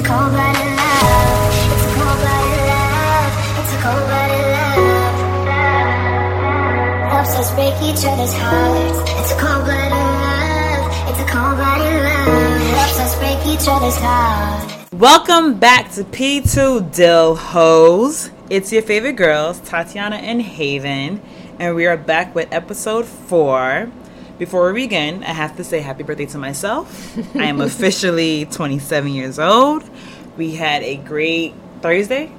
It's a cold-blooded love. It's a cold-blooded love. It's a cold-blooded love. Helps us break each other's hearts. It's a cold-blooded love. It's a cold-blooded love. Helps us break each other's hearts. Welcome back to P2 Dill Hoes. It's your favorite girls, Tatiana and Haven, and we are back with episode 4. Before we begin, I have to say happy birthday to myself. I am officially 27 years old. We had a great Thursday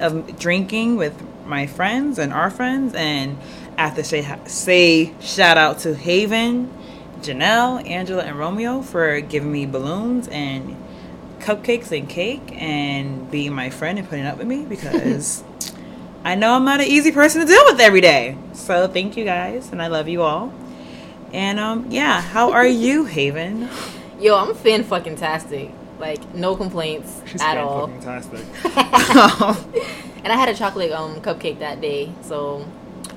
of drinking with my friends and our friends. And I have to say shout out to Haven, Janelle, Angela, and Romeo for giving me balloons and cupcakes and cake and being my friend and putting up with me because I know I'm not an easy person to deal with every day. So thank you guys, and I love you all. And, how are you, Haven? Yo, I'm fan-fucking-tastic. Like, no complaints at all. She's fan-fucking-tastic. And I had a chocolate cupcake that day, so...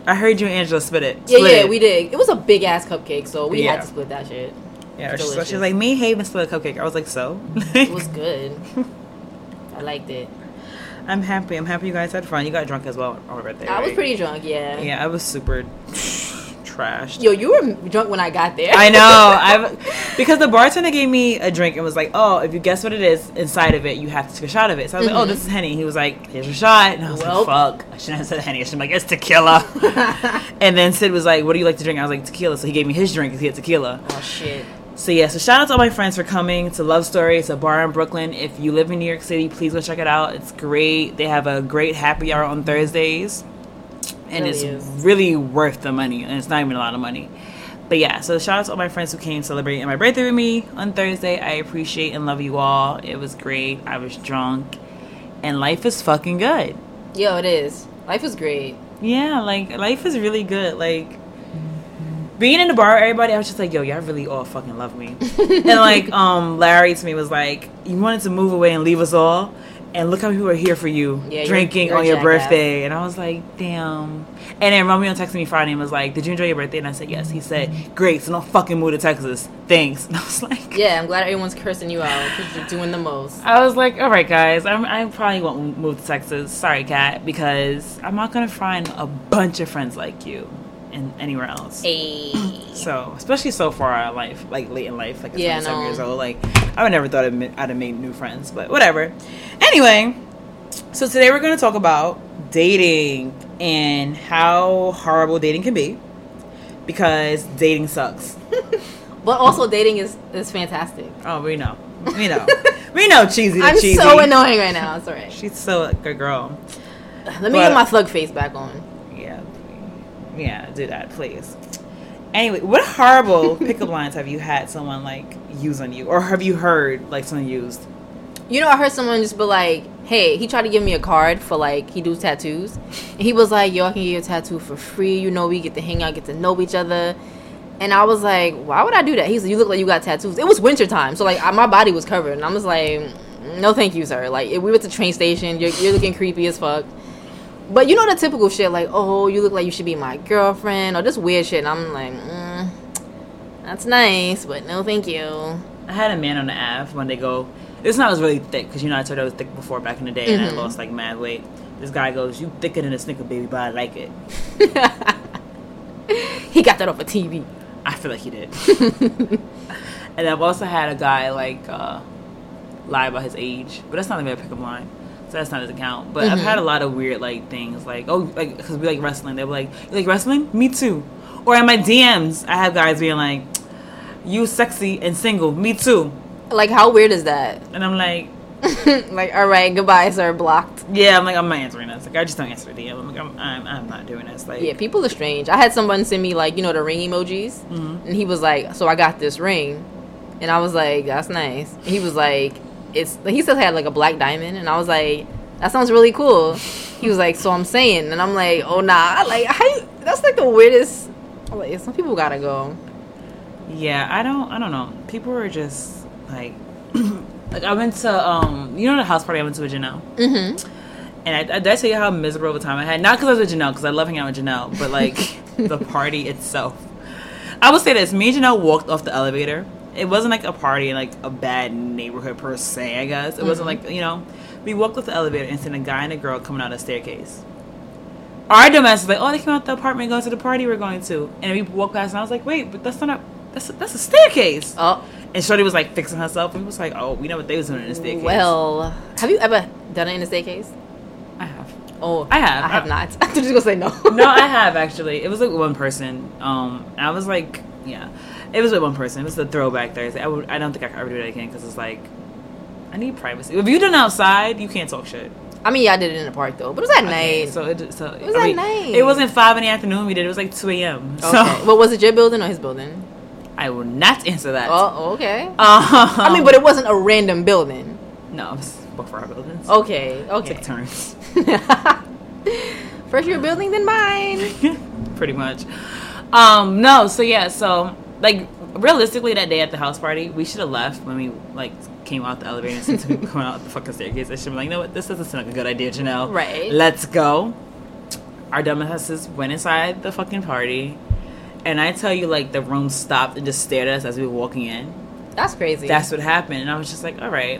I heard you and Angela split it. Yeah, we did. It was a big-ass cupcake, so we had to split that shit. Yeah, so she's like, me and Haven split a cupcake. I was like, so? It was good. I liked it. I'm happy you guys had fun. You got drunk as well on my birthday, I was pretty drunk, yeah. Yeah, I was super... Trashed. Yo, you were drunk when I got there. I know. Because the bartender gave me a drink and was like, oh, if you guess what it is inside of it, you have to take a shot of it. So I was like, oh, this is Henny. He was like, here's your shot. And I was like, fuck. I shouldn't have said Henny. I should have been like, it's tequila. And then Sid was like, what do you like to drink? I was like, tequila. So he gave me his drink because he had tequila. Oh, shit. So, yeah. So shout out to all my friends for coming to Love Story. It's a bar in Brooklyn. If you live in New York City, please go check it out. It's great. They have a great happy hour on Thursdays. And really worth the money. And it's not even a lot of money. But yeah, so shout out to all my friends who came celebrating my birthday with me on Thursday. I appreciate and love you all. It was great. I was drunk. And life is fucking good. Yo, it is. Life is great. Yeah, like, life is really good. Like, being in the bar with everybody, I was just like, yo, y'all really all fucking love me. And like, Larry to me was like, you wanted to move away and leave us all? And look how people are here for you, drinking you're on your birthday. Out. And I was like, damn. And then Romeo texted me Friday and was like, did you enjoy your birthday? And I said, yes. He said, great, so don't fucking move to Texas. Thanks. And I was like... Yeah, I'm glad everyone's cursing you out because you're doing the most. I was like, all right, guys, I probably won't move to Texas. Sorry, Kat, because I'm not going to find a bunch of friends like you in anywhere else. Hey. So, especially so far in life, like late in life, like at 27 years old. Like, I would never thought I'd have made new friends, but whatever. Anyway, so today we're going to talk about dating and how horrible dating can be because dating sucks. But also dating is fantastic. Oh, we know. We know. We know cheesy to cheesy. I'm so annoying right now. It's all right. She's so a good girl. Let me get my thug face back on. Yeah. Yeah, do that, please. Anyway, what horrible pickup lines have you had someone, like, use on you? Or have you heard, like, someone used? You know, I heard someone just be like, hey, he tried to give me a card for, like, he does tattoos. And he was like, yo, I can get you a tattoo for free. You know, we get to hang out, get to know each other. And I was like, why would I do that? He said, you look like you got tattoos. It was wintertime, so, like, my body was covered. And I was like, no, thank you, sir. Like, we were at the train station. You're looking creepy as fuck. But you know the typical shit, like, oh, you look like you should be my girlfriend, or just weird shit. And I'm like, that's nice, but no thank you. I had a man on the Ave when they go... This one was really thick, because you know I told you I was thick before back in the day, and I lost, like, mad weight. This guy goes, you thicker than a snicker, baby, but I like it. He got that off of TV. I feel like he did. And I've also had a guy, like, lie about his age. But that's not even a pickup line. So that's not his account. But I've had a lot of weird, like, things. Like, oh, like, because we like wrestling. They were like, you like wrestling? Me too. Or in my DMs, I have guys being like, you sexy and single. Me too. Like, how weird is that? And I'm like... like, all right, goodbye, sir, blocked. Yeah, I'm like, I'm not answering this. Like, I just don't answer the DM. I'm like, I'm not doing this. Like, yeah, people are strange. I had someone send me, like, you know, the ring emojis. Mm-hmm. And he was like, so I got this ring. And I was like, that's nice. And he was like... He still had, like, a black diamond. And I was like, that sounds really cool. He was like, so I'm saying. And I'm like, oh, nah. Like, that's, like, the weirdest... Like, some people gotta go. Yeah, I don't know. People are just... Like I went to you know the house party I went to with Janelle. And I did I tell you how miserable of a time I had? Not because I was with Janelle, because I love hanging out with Janelle, but like the party itself. I will say this: me and Janelle walked off the elevator, it wasn't like a party in like a bad neighborhood per se, I guess. It wasn't like, you know, we walked with the elevator and seen a guy and a girl coming out of the staircase. Our domestic was like, oh, they came out the apartment going to the party we're going to. And we walked past and I was like, wait, but that's not a, that's a staircase. Oh. And Shorty was like fixing herself. And we was like, oh, we know what they was doing in the staircase. Well, have you ever done it in the staircase? I have. Oh, I have. I have not. I'm just gonna say no. No, I have actually. It was like one person. I was like, yeah, it was with one person. It was the Throwback Thursday. I don't think I could ever do that again because it's like, I need privacy. If you done outside, you can't talk shit. I mean, yeah, I did it in the park though, but it was at night. So it was at night. It wasn't 5 in the afternoon. We did. It was like 2 a.m. Okay. So, well, was it your building or his building? I will not answer that. Oh, okay. I mean, but it wasn't a random building. No, it was booked for our buildings. Okay. Take turns. First your building, then mine. Pretty much. No, so yeah, so like realistically that day at the house party, we should have left when we like came out the elevator and since we were coming out the fucking staircase. I should be like, you know what, this doesn't sound like a good idea, Janelle. Right. Let's go. Our dumbasses went inside the fucking party. And I tell you, like, the room stopped and just stared at us as we were walking in. That's crazy. That's what happened. And I was just like, all right.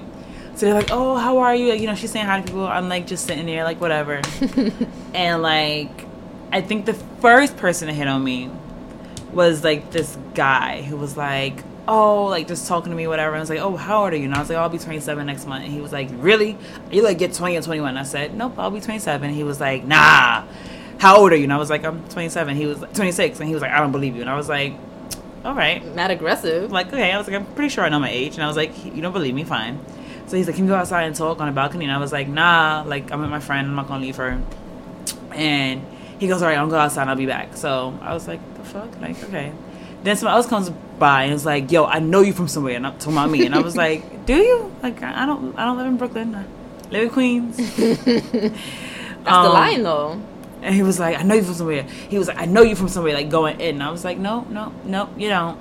So they're like, oh, how are you? Like, you know, she's saying hi to people. I'm, like, just sitting there, like, whatever. And, like, I think the first person to hit on me was, like, this guy who was like, oh, like, just talking to me, whatever. And I was like, oh, how old are you? And I was like, I'll be 27 next month. And he was like, really? You, like, get 20 or 21? And I said, nope, I'll be 27. And he was like, nah. How old are you? And I was like, I'm 27. He was like, 26. And he was like, I don't believe you. And I was like, all right. Not aggressive. Like, okay. I was like, I'm pretty sure I know my age. And I was like, you don't believe me? Fine. So he's like, can you go outside and talk on the balcony? And I was like, nah. Like, I'm with my friend. I'm not going to leave her. And he goes, all right, I'm going to go outside and I'll be back. So I was like, the fuck? Like, okay. Then someone else comes by and is like, yo, I know you from somewhere. And I'm talking about me. And I was like, do you? Like, I don't live in Brooklyn. I live in Queens. That's the line, though. And he was like, I know you from somewhere. He was like, I know you from somewhere, like, going in. And I was like, no, you don't.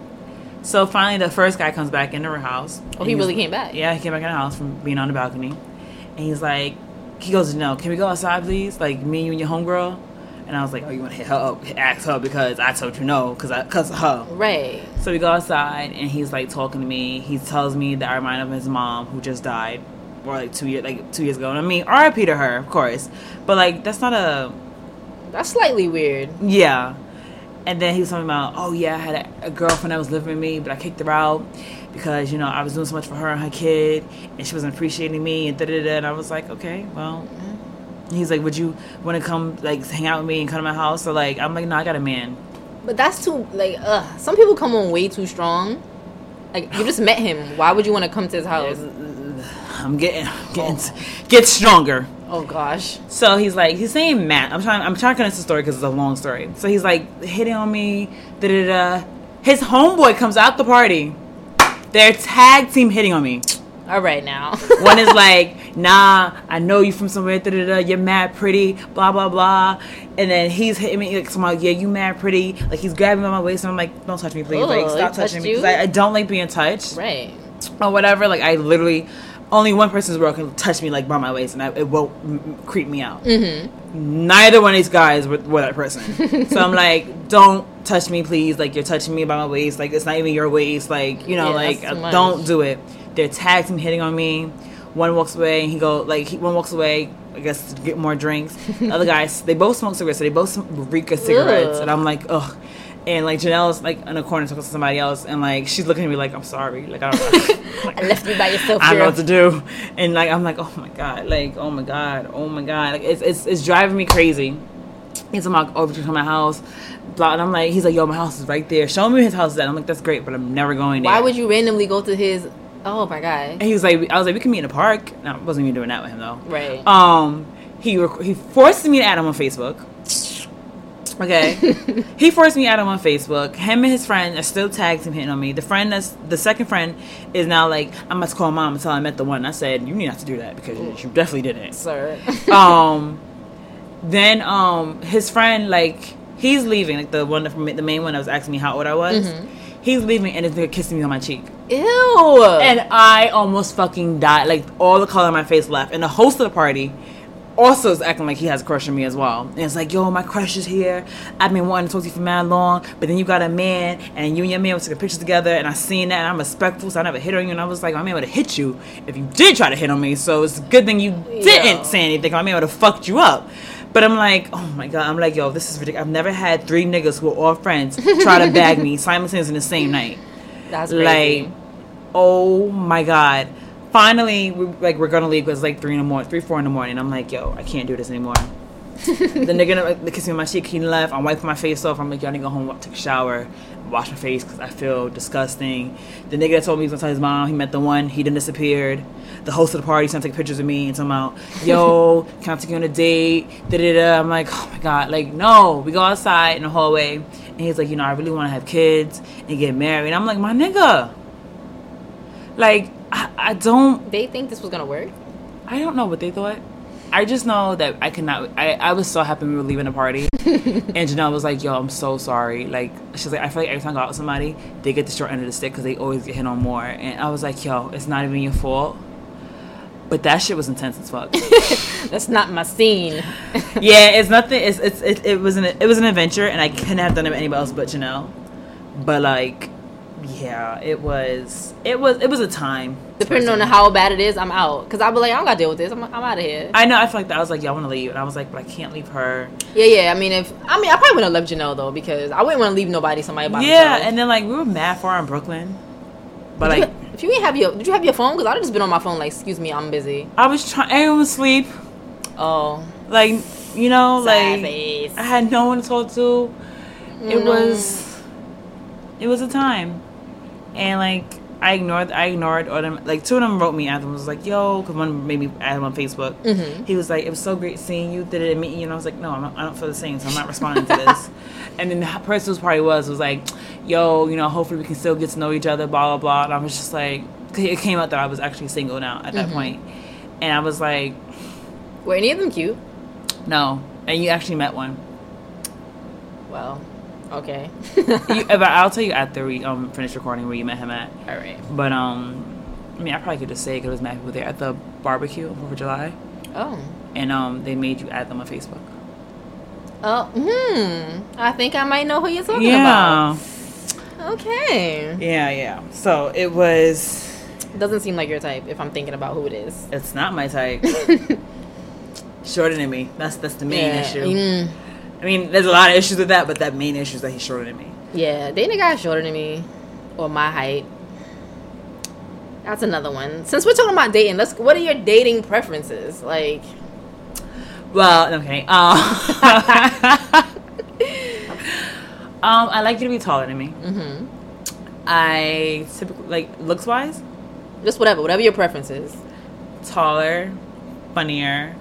So finally the first guy comes back into her house. Oh, he really came back? Yeah, he came back in the house from being on the balcony. And he's like, he goes, no, can we go outside, please? Like, me, you, and your homegirl? And I was like, oh, you want to hit her up, ask her because I told you no, because of her. Right. So we go outside, and he's, like, talking to me. He tells me that I remind him of his mom, who just died, or, like, 2 years ago. And I mean, R.I.P. to her, of course. But, like, that's not a... That's slightly weird. Yeah. And then he was talking about, oh, yeah, I had a girlfriend that was living with me, but I kicked her out because, you know, I was doing so much for her and her kid, and she wasn't appreciating me, and da-da-da. And I was like, okay, well. He's like, would you want to come, like, hang out with me and come to my house? So, like, I'm like, no, I got a man. But that's too, like, ugh. Some people come on way too strong. Like, you just met him. Why would you want to come to his house? Get stronger. Oh gosh. So he's like, he's saying Matt. I'm trying to connect the story because it's a long story. So he's like hitting on me. Da da da. His homeboy comes out the party. Their tag team hitting on me. All right now. One is like, nah, I know you from somewhere. Da da da. You're mad pretty. Blah blah blah. And then he's hitting me like, somehow, yeah, you mad pretty. Like he's grabbing me by my waist and I'm like, don't touch me, please. Ooh, like stop touching me because I don't like being touched. Right. Or whatever. Like I literally. Only one person's world can touch me, like, by my waist, and it won't creep me out. Mm-hmm. Neither one of these guys were that person. So I'm like, don't touch me, please. Like, you're touching me by my waist. Like, it's not even your waist. Like, you know, yeah, like, don't do it. They're tagged him hitting on me. One walks away, and one walks away, I guess, to get more drinks. The other guys, they both smoke cigarettes, so they both reek of cigarettes. Ugh. And I'm like, ugh. And, like, Janelle's, like, in a corner talking to somebody else. And, like, she's looking at me like, I'm sorry. Like, I don't know. Like, I left you by yourself, girl. I don't know what to do. And, like, I'm like, oh, my God. Like, oh, my God. Oh, my God. Like, it's driving me crazy. He's like, over to my house. Blah. And I'm like, he's like, yo, my house is right there. Show me his house is at. I'm like, that's great, but I'm never going there. Why would you randomly go to his... Oh, my God. And he was like, I was like, we can meet in the park. And I wasn't even doing that with him, though. Right. He forced me to add him on Facebook. Okay. He forced me out on Facebook. Him and his friend are still tagged him hitting on me. The friend that's the second friend is now like, I'm about to call mom and tell her I met the one. I said, you need not to do that because you definitely didn't. Sir. Then his friend, like, he's leaving, like the main one that was asking me how old I was. Mm-hmm. He's leaving and they're kissing me on my cheek. Ew. And I almost fucking died. Like all the color on my face left. And the host of the party also is acting like he has a crush on me as well. And it's like, yo, my crush is here. I've been wanting to talk to you for mad long, but then you got a man, and you and your man were taking pictures together, and I seen that, and I'm respectful, so I never hit on you. And I was like, my man would have hit you if you did try to hit on me, so it's a good thing you didn't say anything. My man would have fucked you up. But I'm like, oh my God, I'm like, yo, this is ridiculous. I've never had three niggas who are all friends try to bag me simultaneously in the same night. That's crazy. Like, oh my God. Finally, we're gonna leave. It was like 3, 4 in the morning. I'm like, yo, I can't do this anymore. The nigga kissed me on my cheek. He left. I'm wiping my face off. I'm like, yo, I need to go home, take a shower, wash my face because I feel disgusting. The nigga that told me he was gonna tell his mom, he met the one. He then disappeared. The host of the party sent to take pictures of me and talking about, yo, can I take you on a date? Da-da-da. I'm like, oh my God, like, no. We go outside in the hallway, and he's like, you know, I really want to have kids and get married. And I'm like, my nigga, like. I don't... They think this was going to work? I don't know what they thought. I just know that I could not... I was so happy we were leaving the party. And Janelle was like, yo, I'm so sorry. Like, she's like, I feel like every time I go out with somebody, they get the short end of the stick because they always get hit on more. And I was like, yo, it's not even your fault. But that shit was intense as fuck. That's not my scene. Yeah, it's nothing... It was an adventure, and I couldn't have done it with anybody else but Janelle. But, like... Yeah, it was a time. Depending on how bad it is, I'm out. Because I'll be like, I don't got to deal with this. I'm out of here. I know. I feel like that. I was like, yeah, I want to leave. And I was like, but I can't leave her. Yeah. I mean, I probably wouldn't have left Janelle, though, because I wouldn't want to leave somebody by themselves. Yeah, and then, like, we were mad far in Brooklyn. But, like... Did you have your phone? Because I would have just been on my phone, like, excuse me, I'm busy. I was trying... Everyone was asleep. Oh. Like, you know, sad like... Face. I had no one to talk to. It was a time. And, like, I ignored all them. Like, two of them wrote me after and was like, yo, because one made me add him on Facebook. Mm-hmm. He was like, it was so great seeing you. Did it meet you? And I was like, no, I don't feel the same, so I'm not responding to this. And then the person who probably was like, yo, you know, hopefully we can still get to know each other, blah, blah, blah. And I was just like, cause it came out that I was actually single now at that point. And I was like. Were any of them cute? No. And you actually met one. Well. Okay. But I'll tell you after we finish recording where you met him at. All right. But I mean, I probably could just say because it was mad people there at the barbecue over July. Oh. And they made you add them on Facebook. Oh. I think I might know who you're talking about. Okay. Yeah. So it was. Doesn't seem like your type. If I'm thinking about who it is, it's not my type. Shorter than me. That's the main issue. Mm. I mean, there's a lot of issues with that, but that main issue is that he's shorter than me. Yeah, dating a guy shorter than me, or my height. That's another one. Since we're talking about dating, what are your dating preferences? Like, well, okay. I like you to be taller than me. Mm-hmm. I typically like looks wise, just whatever your preference is. Taller, funnier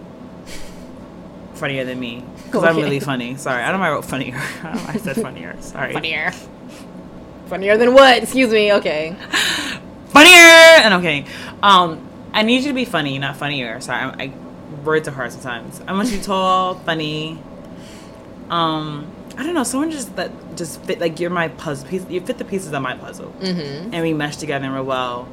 than me. Because I'm really funny. Sorry. I don't know why I wrote funnier. I don't know why I said funnier. Sorry. Funnier than what? Excuse me. Okay. Funnier! And okay. I need you to be funny, not funnier. Sorry. I words are hard sometimes. I want you tall, funny. I don't know. Someone just fit, like, you're my puzzle piece. You fit the pieces of my puzzle. Mm-hmm. And we mesh together real well.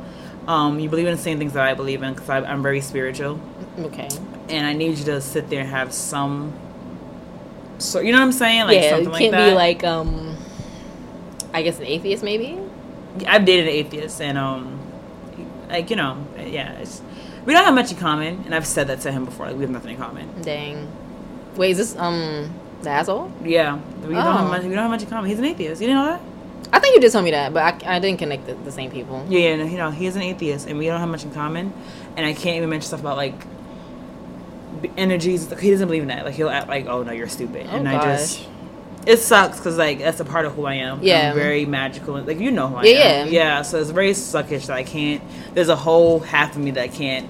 You believe in the same things that I believe in because I'm very spiritual. Okay. And I need you to sit there and have some... So, you know what I'm saying? Like, yeah, something like that. You can't be like, I guess an atheist, maybe? I've dated an atheist, and, like, you know, yeah. We don't have much in common, and I've said that to him before. Like, we have nothing in common. Dang. Wait, is this, the asshole? Yeah. We don't have much in common. He's an atheist. You didn't know that? I think you did tell me that, but I didn't connect the same people. Yeah, no, you know, he's an atheist, and we don't have much in common, and I can't even mention stuff about, like, energies. He doesn't believe in that. Like, he'll act like, oh no, you're stupid. Oh, and gosh. It sucks because, like, that's a part of who I am. Yeah, I'm very magical. Like, you know who I am. Yeah. So it's very suckish that I can't. There's a whole half of me that I can't.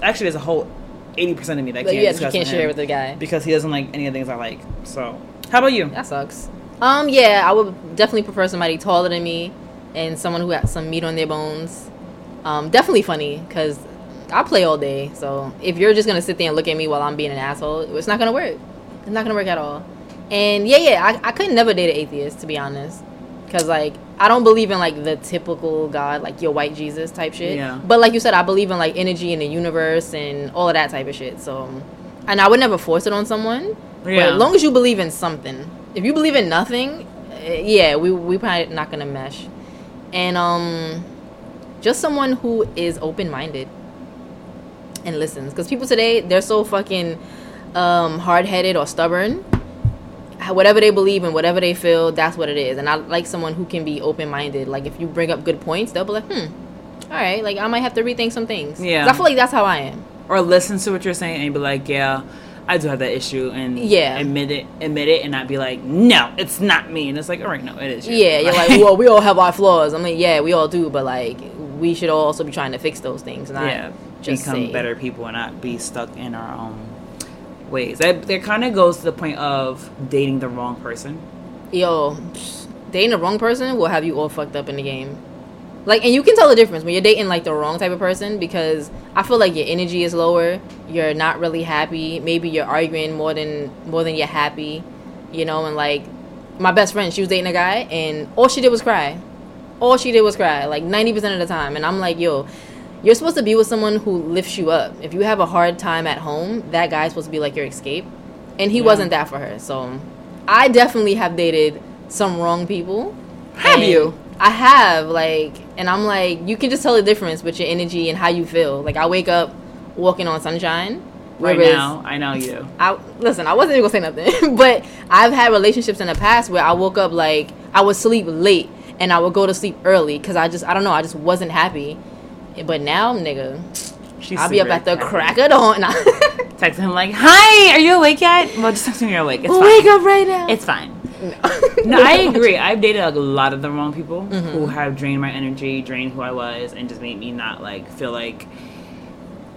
Actually, there's a whole 80% of me that you can't share with the guy because he doesn't like any of the things I like. So how about you? That sucks. Yeah, I would definitely prefer somebody taller than me and someone who has some meat on their bones. Definitely funny because. I play all day, so if you're just gonna sit there and look at me while I'm being an asshole, it's not gonna work. It's not gonna work at all. And I could never date an atheist, to be honest, because, like, I don't believe in, like, the typical God, like your white Jesus type shit. Yeah. But like you said, I believe in, like, energy in the universe and all of that type of shit. So And I would never force it on someone. Yeah. But as long as you believe in something. If you believe in nothing, yeah, we probably not gonna mesh. And just someone who is open-minded and listens. Because people today, they're so fucking hard-headed or stubborn. Whatever they believe and whatever they feel, that's what it is. And I like someone who can be open-minded. Like, if you bring up good points, they'll be like, all right, like, I might have to rethink some things. Yeah. 'Cause I feel like that's how I am. Or listen to what you're saying and be like, yeah, I do have that issue, and admit it, and not be like, no, it's not me. And it's like, all right, no, it is you. Yeah, you're like, well, we all have our flaws. I mean, yeah, we all do, but, like, we should also be trying to fix those things. And become better people and not be stuck in our own ways. That kind of goes to the point of dating the wrong person. Yo, dating the wrong person will have you all fucked up in the game. Like, and you can tell the difference when you're dating, like, the wrong type of person, because I feel like your energy is lower. You're not really happy. Maybe you're arguing more than you're happy, you know? And, like, my best friend, she was dating a guy, and all she did was cry. Like, 90% of the time. And I'm like, yo, you're supposed to be with someone who lifts you up. If you have a hard time at home, that guy's supposed to be, like, your escape. And he wasn't that for her. So I definitely have dated some wrong people. Have you? I have, like, and I'm like, you can just tell the difference with your energy and how you feel. Like, I wake up walking on sunshine. Right now, I know you. Listen, I wasn't even going to say nothing, but I've had relationships in the past where I woke up, like, I would sleep late and I would go to sleep early because I just wasn't happy. But now, nigga, I'll be up at the crack of dawn. Text him like, hi, are you awake yet? Well, just text me you're awake. It's fine. Wake up right now. It's fine. No, I agree. I've dated a lot of the wrong people who have drained my energy, drained who I was, and just made me not feel like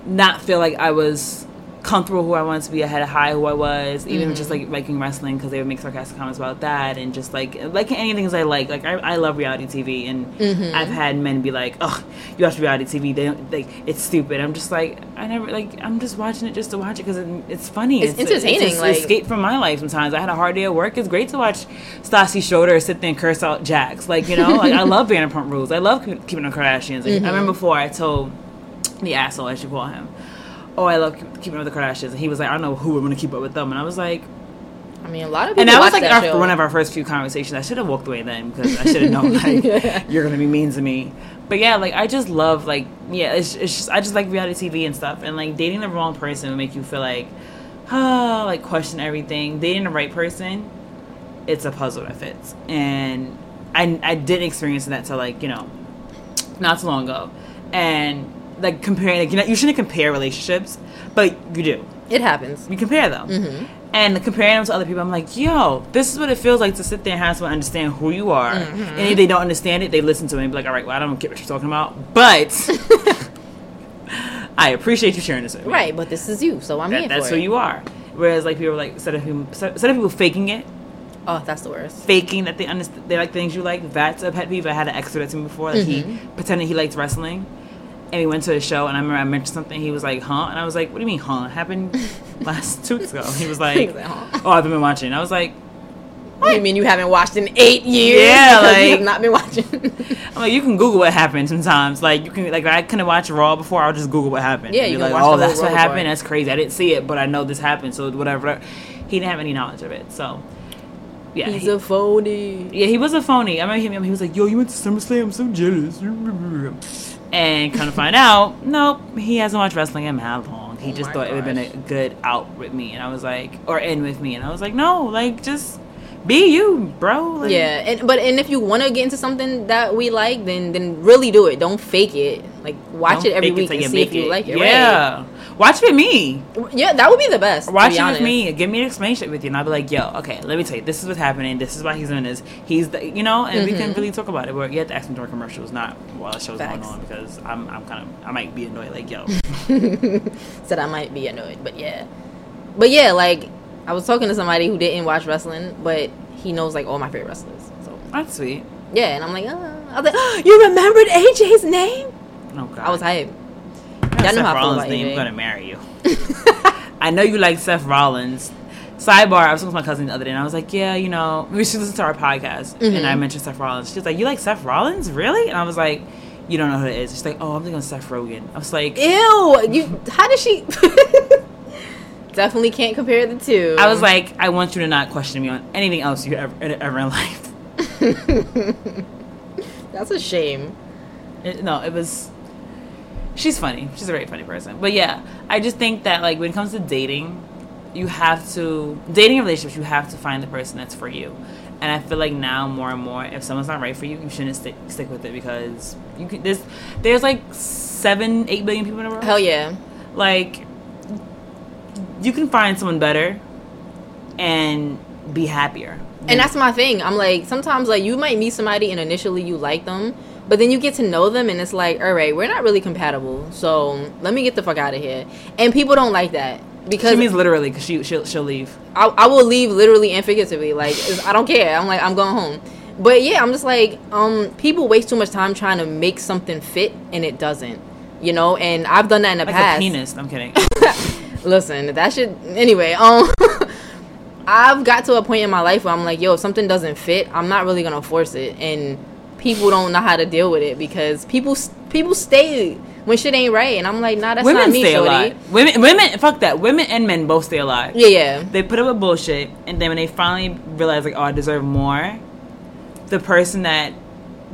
I was comfortable who I wanted to be. I had a high who I was, even just like liking wrestling because they would make sarcastic comments about that, and just like anything as I like. Like I love reality TV, and I've had men be like, "Oh, you watch reality TV? They don't, like it's stupid." I'm just like, I never like. I'm just watching it just to watch it because it's funny. It's entertaining. It's like escape from my life. Sometimes I had a hard day at work. It's great to watch Stassi Schroeder sit there and curse out Jax. Like you know, like I love Vanderpump Rules. I love Keeping Up with the Kardashians. Like, I remember before I told the asshole I should call him. Oh, I love Keeping Up with the Kardashians. And he was like, I don't know who would want to keep up with them. And I was like... I mean, a lot of people watch that show. And that was like one of our first few conversations. I should have walked away then because I should have known, like, you're going to be mean to me. But yeah, like, I just love, like... Yeah, it's just... I just like reality TV and stuff. And, like, dating the wrong person would make you feel like... Oh, like, question everything. Dating the right person, it's a puzzle that fits. And I didn't experience that till, like, you know... Not so long ago. And... Like, comparing, like, you know, you shouldn't compare relationships, but you do. It happens. You compare them. And comparing them to other people, I'm like, yo, this is what it feels like to sit there and have someone understand who you are. And if they don't understand it, they listen to me and be like, all right, well, I don't get what you're talking about, but I appreciate you sharing this with me. Right, but this is you, so I'm here for it. That's who you are. Whereas, like, people are like, instead of people faking it. Oh, that's the worst. Faking that they like things you like. That's a pet peeve. I had an ex do that to me before. Like, he pretended he liked wrestling. And we went to a show, and I remember I mentioned something. He was like, huh? And I was like, what do you mean, huh? It happened last 2 weeks ago. He was like, oh, I've been watching. I was like, what? You mean you haven't watched in 8 years? Yeah, like. You have not been watching. I'm like, you can Google what happened sometimes. Like, you can, like, I couldn't watch Raw before. I'll just Google what happened. Yeah, you can like, watch oh, that's what happened. Before. That's crazy. I didn't see it, but I know this happened. So, whatever. He didn't have any knowledge of it. So, yeah. He's a phony. Yeah, he was a phony. I remember him. He was like, yo, you went to SummerSlam. I'm so jealous. And come to find out, nope, he hasn't watched wrestling in mad long. He just thought it would have been a good out with me. And I was like, or in with me. And I was like, no, like, just be you, bro. Like, yeah, and if you want to get into something that we like, then really do it. Don't fake it. Like, watch it every week and see if you like it. Yeah. Right? Watch it with me. Yeah, that would be the best. Watch it with me. Give me an explanation with you. And I'll be like, yo, okay, let me tell you. This is what's happening. This is why he's doing this. He's, the, you know, and we can really talk about it. But you have to ask me during commercials, not while the show's going on. Because I'm kind of, I might be annoyed. Like, yo. Said I might be annoyed. But yeah, like. I was talking to somebody who didn't watch wrestling, but he knows, like, all my favorite wrestlers. So that's sweet. Yeah, and I'm like, I was like, oh, you remembered AJ's name? Oh, God. I was hyped. Y'all know how I feel about AJ. I'm going to marry you. I know you like Seth Rollins. Sidebar, I was talking to my cousin the other day, and I was like, yeah, you know, we should listen to our podcast. And I mentioned Seth Rollins. She was like, you like Seth Rollins? Really? And I was like... You don't know who that is. She's like, oh, I'm thinking of Seth Rogen. I was like... Ew! How did she... Definitely can't compare the two. I was like, I want you to not question me on anything else you ever in life. That's a shame. It was... She's funny. She's a very funny person. But yeah, I just think that, like, when it comes to dating, you have to... Dating and relationships, you have to find the person that's for you. And I feel like now more and more, if someone's not right for you, you shouldn't stick with it, because you can, there's like 7-8 billion people in the world. Hell yeah. Like, you can find someone better and be happier. And that's my thing. I'm like, sometimes, like, you might meet somebody and initially you like them, but then you get to know them and it's like, all right, we're not really compatible, so let me get the fuck out of here. And people don't like that. Because she means literally, because she'll leave. I will leave literally and figuratively. Like, I don't care. I'm like, I'm going home. But yeah, I'm just like, people waste too much time trying to make something fit and it doesn't, you know. And I've done that in the past. A penis. I'm kidding. Listen, that shit. Anyway, I've got to a point in my life where I'm like, yo, if something doesn't fit, I'm not really gonna force it. And people don't know how to deal with it because people stay. When shit ain't right, and I'm like, nah, that's women not me, stay shorty. Alive. Women, fuck that. Women and men both stay alive. Yeah. They put up with bullshit, and then when they finally realize, like, oh, I deserve more, the person that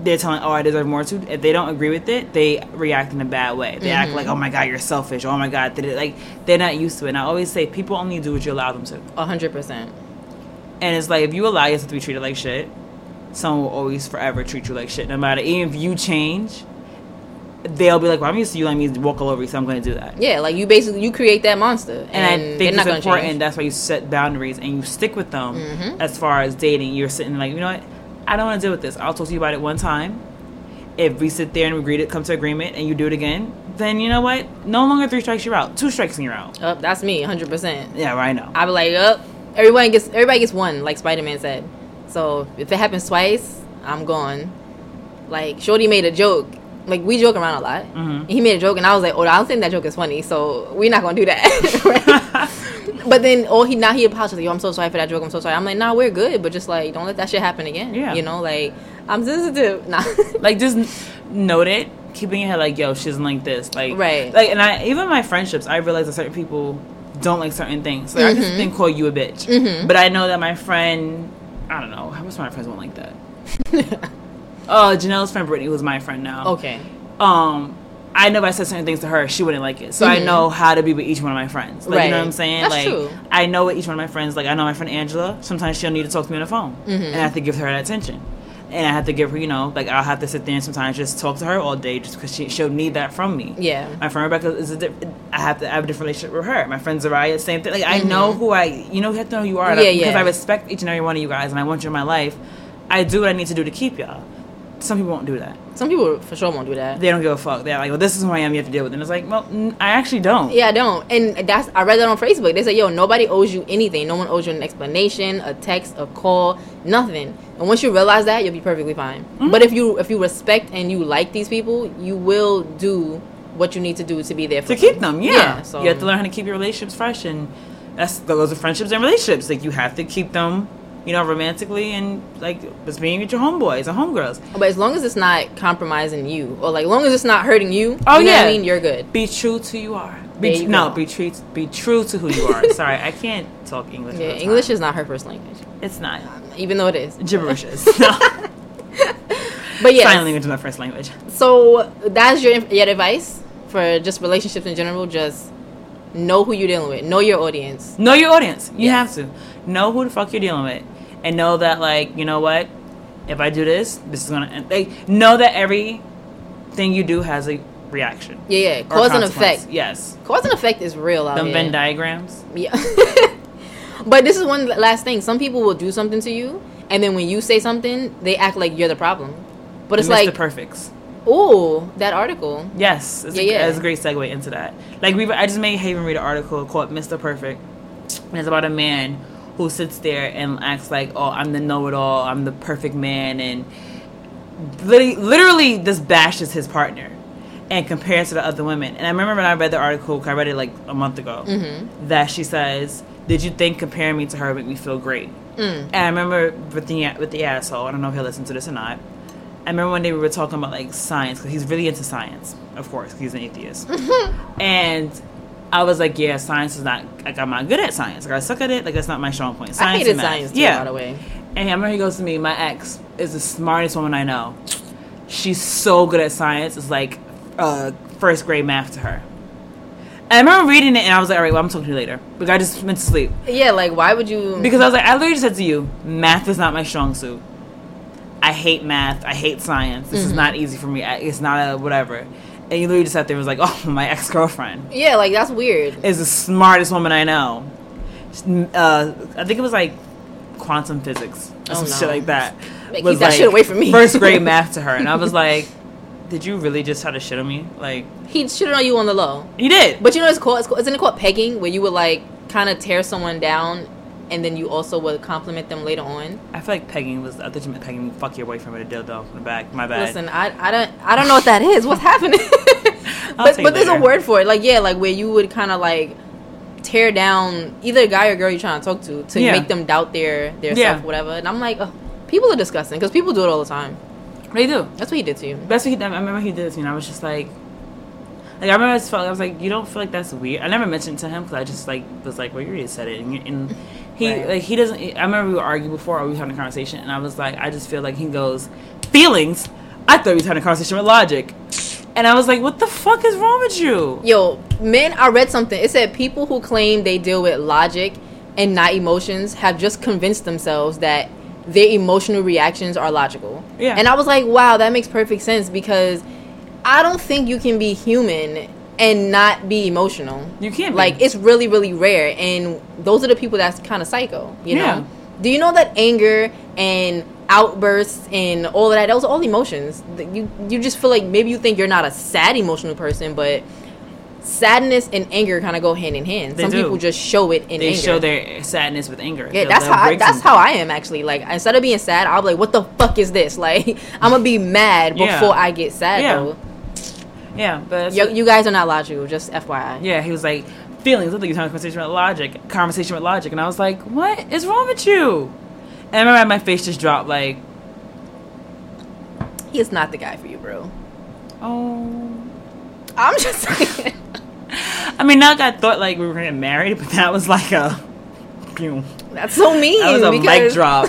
they're telling, oh, I deserve more to, if they don't agree with it, they react in a bad way. They act like, oh my God, you're selfish. Oh my God, like, they're not used to it. And I always say, people only do what you allow them to. 100%. And it's like, if you allow yourself to be treated like shit, someone will always forever treat you like shit. No matter, even if you change, they'll be like, well, I'm used to you letting me walk all over you, so I'm going to do that. Yeah, like, you create that monster. And I think it's important. That's why you set boundaries and you stick with them. As far as dating, you're sitting like, you know what? I don't want to deal with this. I'll talk to you about it one time. If we sit there and agree to come to agreement and you do it again, then you know what? No longer 3 strikes, you're out. 2 strikes and you're out. Oh, that's me, 100%. Yeah, right now. I be like, oh, everybody gets one, like Spider-Man said. So if it happens twice, I'm gone. Like, Shorty made a joke. Like, we joke around a lot. He made a joke, and I was like, oh, I don't think that joke is funny, so we're not going to do that. But then, he apologized, like, yo, I'm so sorry for that joke, I'm so sorry. I'm like, nah, we're good, but just, like, don't let that shit happen again. Yeah. You know, like, I'm sensitive. Nah. Like, just note it, keeping your head like, yo, she doesn't like this. Like, right. Like, and even my friendships, I realize that certain people don't like certain things. Like, I just didn't call you a bitch. But I know that my friend, I don't know, how much of my friends won't like that? Janelle's friend Brittany, who's my friend now. Okay. I know if I said certain things to her, she wouldn't like it. So I know how to be with each one of my friends. Like, right. You know what I'm saying? That's like true. I know what each one of my friends, like, I know my friend Angela, sometimes she'll need to talk to me on the phone. And I have to give her that attention. And I have to give her, you know, like, I'll have to sit there and sometimes just talk to her all day just because she'll need that from me. Yeah. My friend Rebecca is I have a different relationship with her. My friend Zariah, same thing. Like, I know who you have to know who you are. Yeah, because I respect each and every one of you guys and I want you in my life. I do what I need to do to keep y'all. Some people won't do that. Some people for sure won't do that. They don't give a fuck. They're like, well, this is who I am. You have to deal with it. And it's like, well, I actually don't. Yeah, I don't. And that's, I read that on Facebook. They say, yo, nobody owes you anything. No one owes you an explanation, a text, a call, nothing. And once you realize that, you'll be perfectly fine. But if you respect and you like these people, you will do what you need to do to be there for them. To keep them, yeah. So you have to learn how to keep your relationships fresh. And those are friendships and relationships. Like, you have to keep them, you know, romantically and, like, just being with your homeboys and homegirls. But as long as it's not compromising you or, like, as long as it's not hurting you, you know what I mean? You're good. Be true to who you are. Be true to who you are. Sorry, I can't talk English. Yeah, English is not her first language. It's not. Even though it is. Gibberish is. No. But, yeah. Sign language is my first language. So, that's your advice for just relationships in general. Just know who you're dealing with. Know your audience. Know your audience. You have to. Know who the fuck you're dealing with. And know that, like, you know what? If I do this, this is going to end. Like, know that everything you do has a reaction. Yeah, yeah. Cause and effect. Yes. Cause and effect is real out here. Venn diagrams. Yeah. But this is one last thing. Some people will do something to you, and then when you say something, they act like you're the problem. But it's like... Mr. Perfects. Oh, that article. Yes. It's a great segue into that. Like, I just made Haven read an article called Mr. Perfect. And it's about a man who sits there and acts like, oh, I'm the know-it-all, I'm the perfect man, and literally just bashes his partner and compares to the other women. And I remember when I read the article, because I read it like a month ago, that she says, did you think comparing me to her would make me feel great? And I remember with the asshole, I don't know if he'll listen to this or not, I remember one day we were talking about, like, science, because he's really into science, of course, because he's an atheist. And I was like, yeah, science is not, like, I'm not good at science. Like, I suck at it. Like, that's not my strong point. Science, I hated science too, by the way. And I remember he goes to me, my ex is the smartest woman I know. She's so good at science. It's like first grade math to her. I remember reading it, and I was like, all right, well, I'm talking to you later. Like, I just went to sleep. Yeah, like, why would you? Because I was like, I literally said to you, math is not my strong suit. I hate math. I hate science. This is not easy for me. It's not a whatever. And you literally just sat there and was like, oh, my ex-girlfriend. Yeah, like, that's weird. Is the smartest woman I know. I think it was, like, quantum physics or some shit like that. Like, keep that shit away from me. First grade math to her. And I was like, did you really just try to shit on me? Like, he shitted on you on the low. He did. But you know what it's called? Isn't it called pegging, where you would, like, kind of tear someone down, and then you also would compliment them later on? I feel like pegging was... I thought you meant pegging, fuck your boyfriend with a dildo in the back. My bad. Listen, I don't know what that is. What's happening? But there's a word for it. Like, yeah, like, where you would kind of, like, tear down either a guy or girl you're trying to talk to make them doubt their self, whatever. And I'm like, oh, people are disgusting, because people do it all the time. They do. That's what he did to you. That's what he did. I remember he did it to me, and I was just like... Like, I remember I was like, you don't feel like that's weird? I never mentioned it to him, because I just, like, was like, well, you already said it. And he, like, he doesn't... I remember we were arguing before, or we were having a conversation, and I was like, I just feel like he goes, feelings? I thought we were having a conversation with logic. And I was like, what the fuck is wrong with you? Yo, men, I read something. It said people who claim they deal with logic and not emotions have just convinced themselves that their emotional reactions are logical. Yeah. And I was like, wow, that makes perfect sense, because... I don't think you can be human and not be emotional. You can't be. Like, it's really, really rare. And those are the people that's kind of psycho, you know? Do you know that anger and outbursts and all of that, those are all emotions. You just feel like maybe you think you're not a sad, emotional person, but sadness and anger kind of go hand in hand. Some people just show it in anger. They show their sadness with anger. Yeah, that's how I am, actually. Like, instead of being sad, I'll be like, what the fuck is this? Like, I'm going to be mad before I get sad, though. Yeah, but... You guys are not logical, just FYI. Yeah, he was like, feelings, I think he's having a conversation with logic. And I was like, what is wrong with you? And I remember my face just dropped, like... He is not the guy for you, bro. Oh. I'm just saying. I mean, not that I thought, like, we were going to get married, but that was like a... That's so mean. That was a mic drop.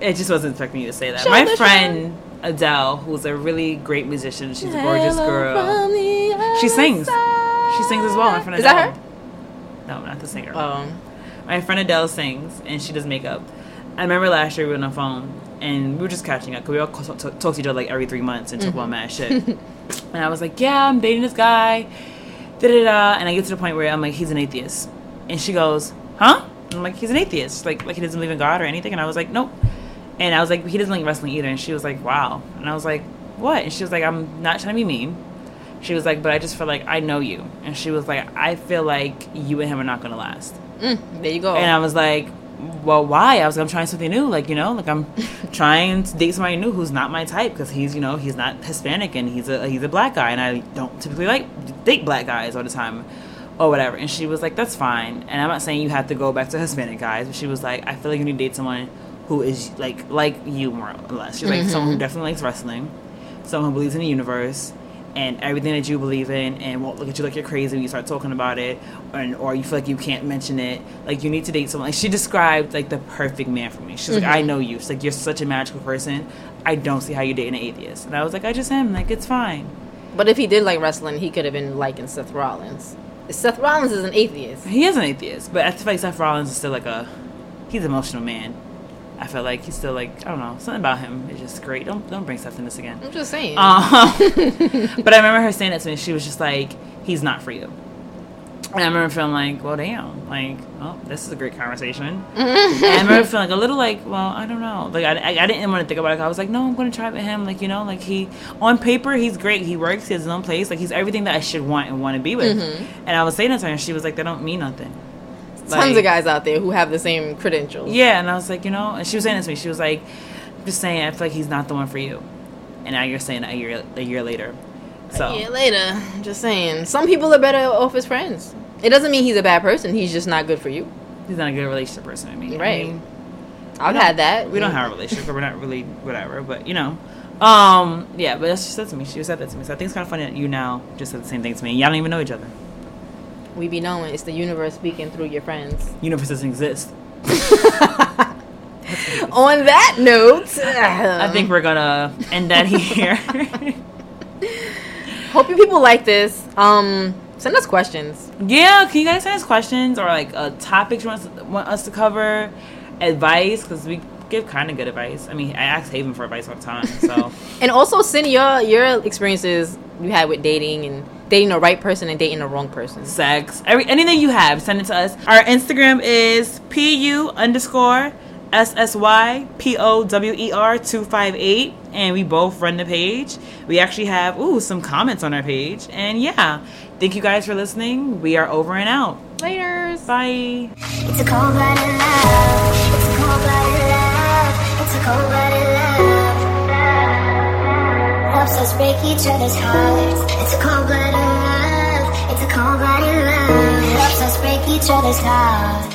It just wasn't expecting you to say that. My friend... Adele, who's a really great musician, she's a gorgeous girl. She sings. She sings as well. My friend Adele. Is that her? No, not the singer. My friend Adele sings, and she does makeup. I remember last year we were on the phone, and we were just catching up, because we all talk to each other like every 3 months and talk about mad shit. And I was like, yeah, I'm dating this guy, da-da-da. And I get to the point where I'm like, he's an atheist. And she goes, huh? And I'm like, he's an atheist. Like, he doesn't believe in God or anything. And I was like, nope. And I was like, he doesn't like wrestling either. And she was like, wow. And I was like, what? And she was like, I'm not trying to be mean. She was like, but I just feel like I know you. And she was like, I feel like you and him are not going to last. There you go. And I was like, well, why? I was like, I'm trying something new. Like, you know, like I'm trying to date somebody new who's not my type, because he's, you know, he's not Hispanic and he's a black guy. And I don't typically like date black guys all the time or whatever. And she was like, that's fine. And I'm not saying you have to go back to Hispanic guys. But she was like, I feel like you need to date someone who is like you, more or less. She's like someone who definitely likes wrestling, someone who believes in the universe and everything that you believe in, and won't look at you like you're crazy when you start talking about it, or you feel like you can't mention it. Like, you need to date someone. Like, she described like the perfect man for me. She's like, I know you. She's like, you're such a magical person. I don't see how you're dating an atheist. And I was like, I just am. Like, it's fine. But if he did like wrestling, he could have been liking Seth Rollins. Seth Rollins is an atheist. He is an atheist, but I feel like Seth Rollins is still like he's an emotional man. I feel like he's still like, I don't know, something about him is just great. Don't bring stuff in this again. I'm just saying. But I remember her saying that to me. She was just like, he's not for you. And I remember feeling like, well, damn. Like, oh, this is a great conversation. And I remember feeling like a little like, well, I don't know. Like, I didn't want to think about it. I was like, no, I'm going to try with him. Like, you know, like he, on paper, he's great. He works. He has his own place. Like, he's everything that I should want and want to be with. And I was saying that to her, and she was like, that don't mean nothing. Like, tons of guys out there who have the same credentials. Yeah, and I was like, you know, and she was saying this to me. She was like, just saying, I feel like he's not the one for you. And now you're saying that a year later. So. A year later, just saying. Some people are better off as friends. It doesn't mean he's a bad person. He's just not good for you. He's not a good relationship person, I mean. Right. I mean, I've had that. We don't have a relationship, or we're not really whatever, but, you know. Yeah, but she said that to me. So I think it's kind of funny that you now just said the same thing to me. Y'all don't even know each other. we be knowing it's the universe speaking through your friends. Universe doesn't exist. On that note, I think we're gonna end that here. Hope you people like this. Send us questions. Yeah, can you guys send us questions or like topics you want us to cover? Advice, because we give kind of good advice. I mean, I ask Haven for advice all the time. So and also send your experiences you had with dating and dating the right person and dating the wrong person. Sex, anything you have, send it to us. Our Instagram is PU_SSYPOWER258, and we both run the page. We actually have some comments on our page, and yeah, thank you guys for listening. We are over and out. Laters. Bye. It's a cold blooded love. It's a cold blooded love. It's a cold blooded love. Helps us break each other's hearts. It's a cold blooded love. It's a cold blooded love. Helps us break each other's hearts.